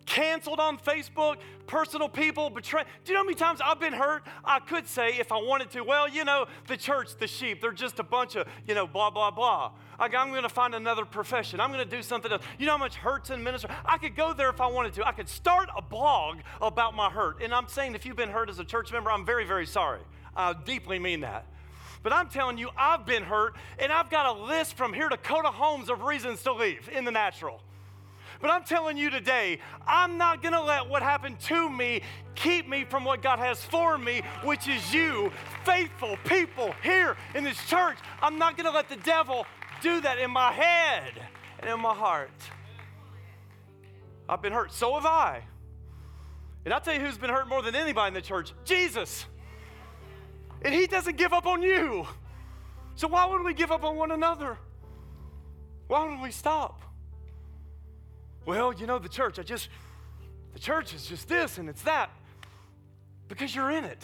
canceled on Facebook, personal people, betrayed? Do you know how many times I've been hurt? I could say if I wanted to, well, you know, the church, the sheep, they're just a bunch of, you know, blah, blah, blah. I'm going to find another profession. I'm going to do something else. You know how much hurt's in ministry? I could go there if I wanted to. I could start a blog about my hurt. And I'm saying if you've been hurt as a church member, I'm very, very sorry. I deeply mean that. But I'm telling you, I've been hurt, and I've got a list from here to Coda Homes of reasons to leave in the natural. But I'm telling you today, I'm not going to let what happened to me keep me from what God has for me, which is you, faithful people here in this church. I'm not going to let the devil do that in my head and in my heart. I've been hurt. So have I. And I'll tell you who's been hurt more than anybody in the church, Jesus. And he doesn't give up on you. So why would we give up on one another? Why would we stop? Well, you know, the church, I just, the church is just this and it's that. Because you're in it.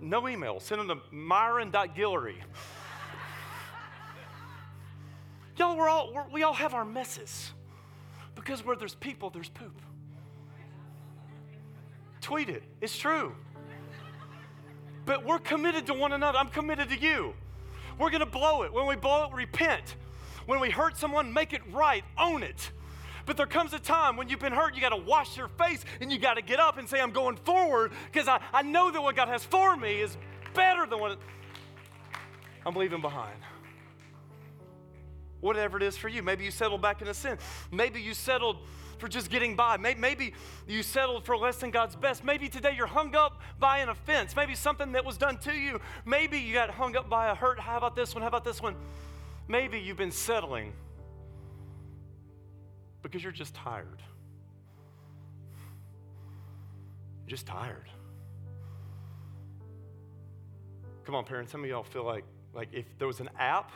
No email. Send them to Myron dot Gillery. Y'all, we're all, we're, we all have our messes. Because where there's people, there's poop. Tweet it. It's true. But we're committed to one another. I'm committed to you. We're going to blow it. When we blow it, repent. When we hurt someone, make it right. Own it. But there comes a time when you've been hurt, you got to wash your face and you got to get up and say, I'm going forward because I, I know that what God has for me is better than what I'm leaving behind. Whatever it is for you. Maybe you settled back into sin. Maybe you settled for just getting by. Maybe you settled for less than God's best. Maybe today you're hung up by an offense. Maybe something that was done to you. Maybe you got hung up by a hurt. How about this one? How about this one? Maybe you've been settling because you're just tired. You're just tired. Come on, parents. Some of y'all feel like, like if there was an app,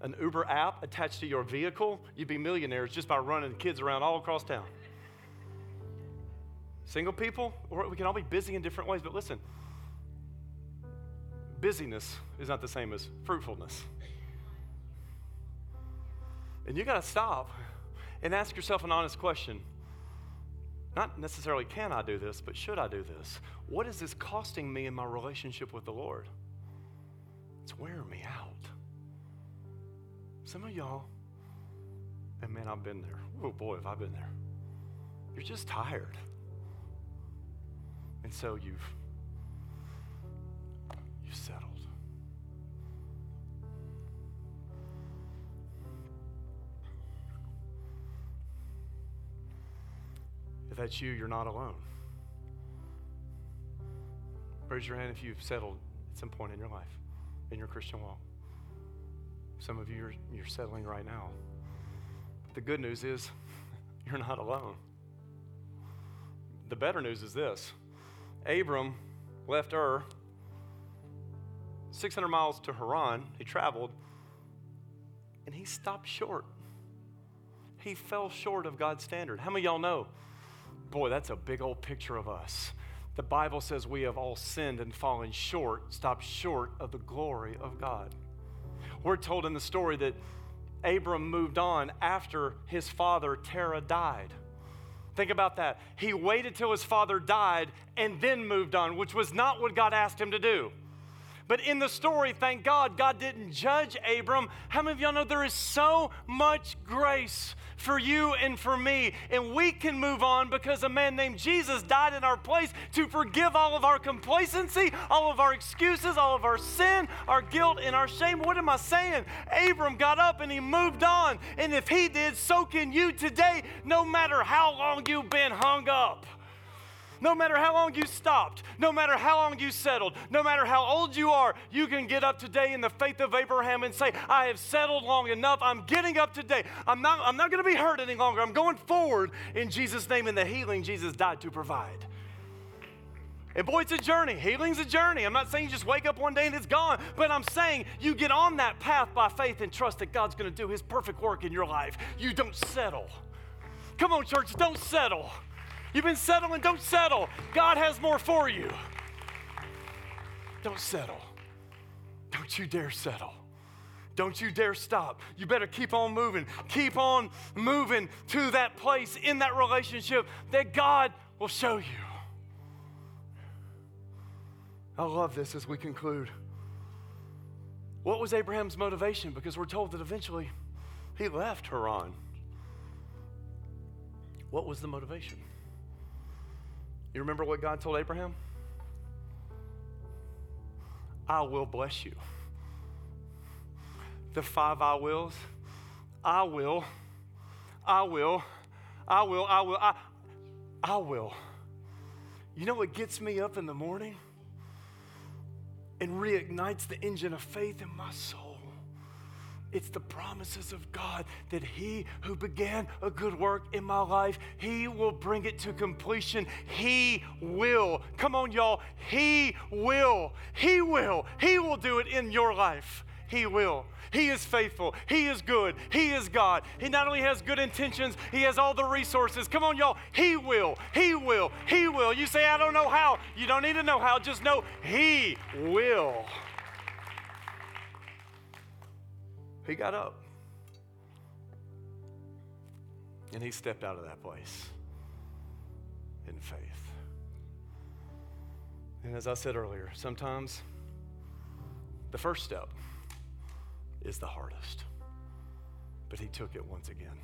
an Uber app attached to your vehicle, you'd be millionaires just by running kids around all across town. Single people, we can all be busy in different ways, but listen, busyness is not the same as fruitfulness. And you got to stop and ask yourself an honest question. Not necessarily can I do this, but should I do this? What is this costing me in my relationship with the Lord? It's wearing me out. Some of y'all, and man, I've been there. Oh boy, have I been there. You're just tired. And so you've, you've settled. If that's you, you're not alone. Raise your hand if you've settled at some point in your life, in your Christian walk. Some of you, are, you're settling right now. But the good news is you're not alone. The better news is this. Abram left Ur, six hundred miles to Haran. He traveled, and he stopped short. He fell short of God's standard. How many of y'all know? Boy, that's a big old picture of us. The Bible says we have all sinned and fallen short, stopped short of the glory of God. We're told in the story that Abram moved on after his father Terah died. Think about that. He waited till his father died and then moved on, which was not what God asked him to do. But in the story, thank God, God didn't judge Abram. How many of y'all know there is so much grace for you and for me? And we can move on because a man named Jesus died in our place to forgive all of our complacency, all of our excuses, all of our sin, our guilt, and our shame. What am I saying? Abram got up and he moved on. And if he did, so can you today, no matter how long you've been hung up. No matter how long you stopped, no matter how long you settled, no matter how old you are, you can get up today in the faith of Abraham and say, I have settled long enough. I'm getting up today. I'm not, I'm not going to be hurt any longer. I'm going forward in Jesus' name and the healing Jesus died to provide. And boy, it's a journey. Healing's a journey. I'm not saying you just wake up one day and it's gone, but I'm saying you get on that path by faith and trust that God's going to do his perfect work in your life. You don't settle. Come on, church, don't settle. You've been settling, don't settle. God has more for you. Don't settle. Don't you dare settle. Don't you dare stop. You better keep on moving. Keep on moving to that place in that relationship that God will show you. I love this as we conclude. What was Abraham's motivation? Because we're told that eventually he left Haran. What was the motivation? You remember what God told Abraham? I will bless you. The five I wills, I will, I will, I will, I will, I, I will. You know what gets me up in the morning and reignites the engine of faith in my soul? It's the promises of God that He who began a good work in my life, He will bring it to completion. He will. Come on, y'all. He will. He will. He will do it in your life. He will. He is faithful. He is good. He is God. He not only has good intentions, He has all the resources. Come on, y'all. He will. He will. He will. You say, I don't know how. You don't need to know how. Just know He will. He got up, and he stepped out of that place in faith. And as I said earlier, sometimes the first step is the hardest, but he took it once again.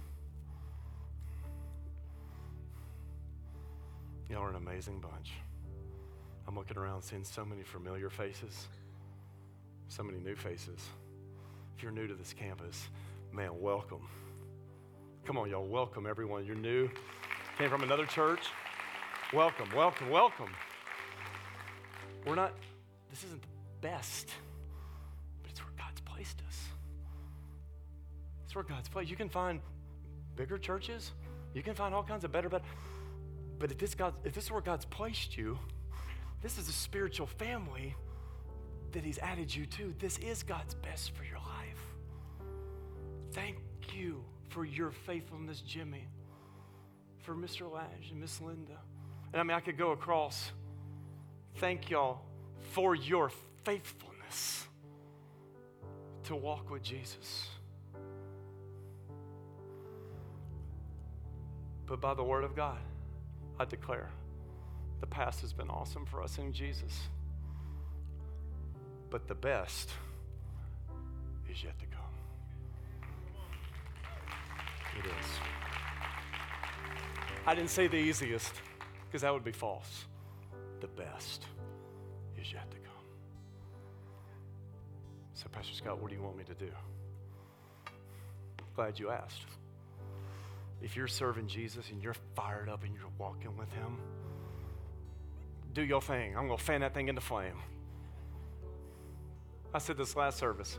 Y'all are an amazing bunch. I'm looking around seeing so many familiar faces, so many new faces. If you're new to this campus, man, welcome. Come on, y'all, welcome everyone. You're new, came from another church. Welcome, welcome, welcome. We're not, this isn't the best, but it's where God's placed us. It's where God's placed. You can find bigger churches. You can find all kinds of better, better. But if this, God, if this is where God's placed you, this is a spiritual family that He's added you to. This is God's best for your life. Thank you for your faithfulness, Jimmy, for Mister Lash and Miss Linda. And I mean, I could go across. Thank y'all for your faithfulness to walk with Jesus. But by the word of God, I declare, the past has been awesome for us in Jesus. But the best is yet to come. It is. I didn't say the easiest, because that would be false. The best is yet to come. So, Pastor Scott, what do you want me to do? Glad you asked. If you're serving Jesus and you're fired up and you're walking with Him, do your thing. I'm going to fan that thing into flame. I said this last service.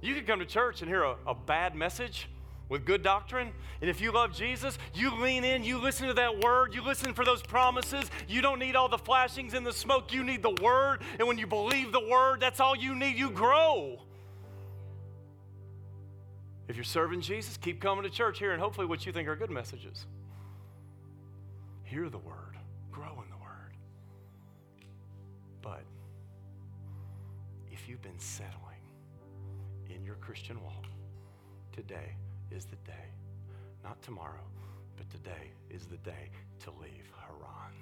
You could come to church and hear a, a bad message with good doctrine. And if you love Jesus, you lean in, you listen to that word, you listen for those promises. You don't need all the flashings and the smoke. You need the word. And when you believe the word, that's all you need. You grow. If you're serving Jesus, keep coming to church here and hopefully what you think are good messages. Hear the word. Grow in the word. But if you've been settling in your Christian walk, today is the day, not tomorrow, but today is the day to leave Haran.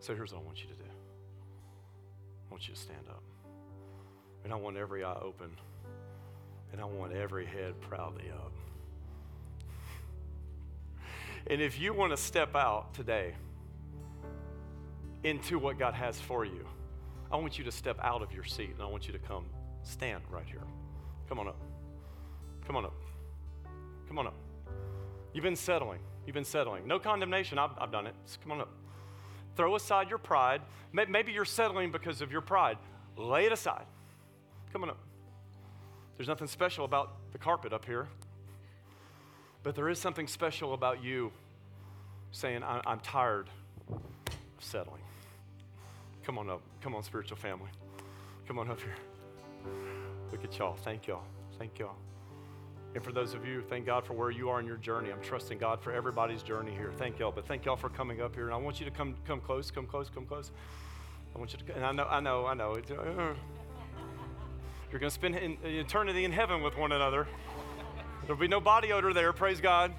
So here's what I want you to do. I want you to stand up. And I want every eye open. And I want every head proudly up. And if you want to step out today into what God has for you, I want you to step out of your seat, and I want you to come stand right here. Come on up. Come on up. Come on up. You've been settling. You've been settling. No condemnation. I've, I've done it. Just come on up. Throw aside your pride. Maybe you're settling because of your pride. Lay it aside. Come on up. There's nothing special about the carpet up here, but there is something special about you saying, I'm tired of settling. Come on up. Come on, spiritual family. Come on up here. Look at y'all. Thank y'all. Thank y'all. And for those of you, thank God for where you are in your journey. I'm trusting God for everybody's journey here. Thank y'all. But thank y'all for coming up here. And I want you to come come close, come close, come close. I want you to, and I know, I know, I know. It's, uh, you're going to spend in, eternity in heaven with one another. There'll be no body odor there. Praise God.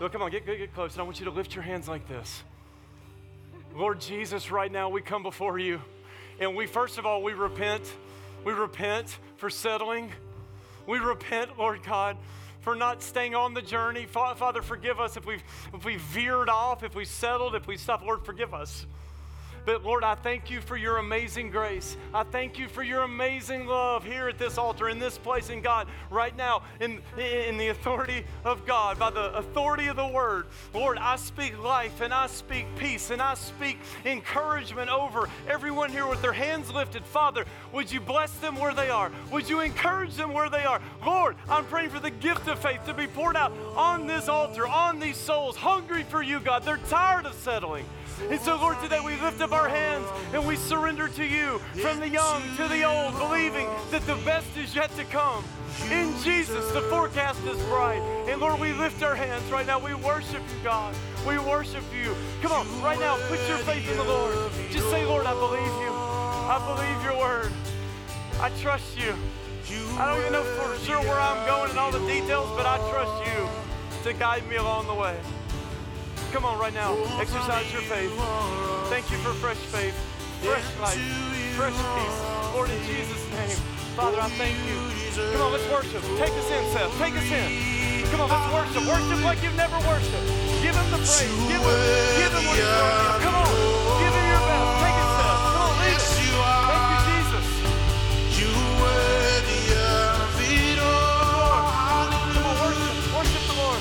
So come on, get, get, get close. And I want you to lift your hands like this. Lord Jesus, right now we come before you, and we, first of all, we repent. We repent for settling. We repent, Lord God, for not staying on the journey. Father, forgive us if we've if we veered off, if we settled, if we stopped. Lord, forgive us. But Lord, I thank you for your amazing grace. I thank you for your amazing love here at this altar, in this place, in God, right now, in, in the authority of God, by the authority of the word. Lord, I speak life and I speak peace and I speak encouragement over everyone here with their hands lifted. Father, would you bless them where they are? Would you encourage them where they are? Lord, I'm praying for the gift of faith to be poured out on this altar, on these souls, hungry for you, God. They're tired of settling. And so, Lord, today we lift up our hands and we surrender to you, from the young to the old, believing that the best is yet to come. In Jesus, the forecast is bright. And, Lord, we lift our hands right now. We worship you, God. We worship you. Come on, right now, put your faith in the Lord. Just say, Lord, I believe you. I believe your word. I trust you. I don't even know for sure where I'm going and all the details, but I trust you to guide me along the way. Come on, right now, exercise your faith. Thank you for fresh faith, fresh life, fresh peace. Lord, in Jesus' name, Father, I thank you. Come on, let's worship. Take us in, Seth. Take us in. Come on, let's worship. Worship like you've never worshiped. Give him the praise. Give him, give him what he's doing. Come on, give him your best. Take it, Seth. Come on, lead us. Thank you, Jesus. You worthy of it all. Come on, worship. Worship the Lord.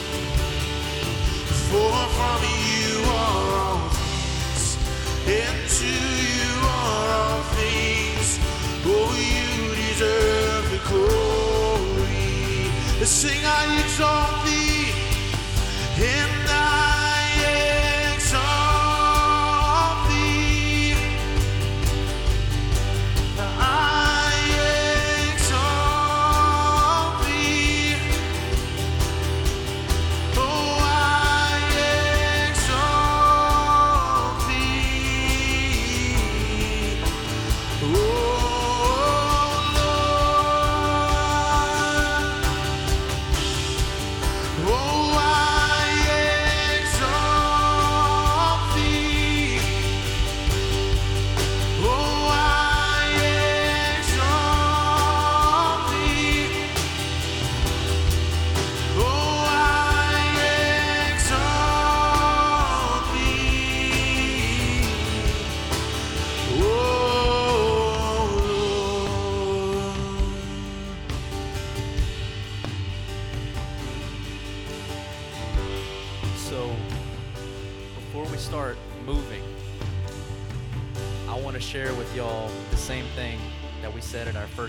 For from you are all things, and to you are all things. Oh, you deserve the glory. Sing, I exalt thee, and I exalt thee. I exalt thee. Oh, I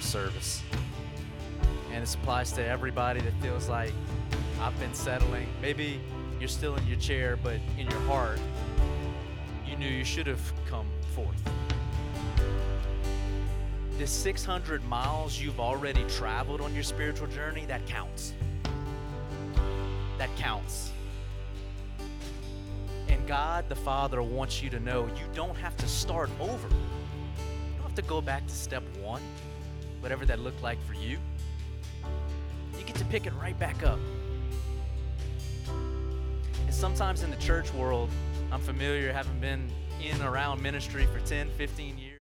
service, and it applies to everybody that feels like I've been settling. Maybe you're still in your chair, but in your heart you knew you should have come forth. The six hundred miles you've already traveled on your spiritual journey, that counts. That counts. And God the Father wants you to know you don't have to start over. You don't have to go back to step one, whatever that looked like for you. You get to pick it right back up. And sometimes in the church world, I'm familiar, having been in and around ministry for ten, fifteen years.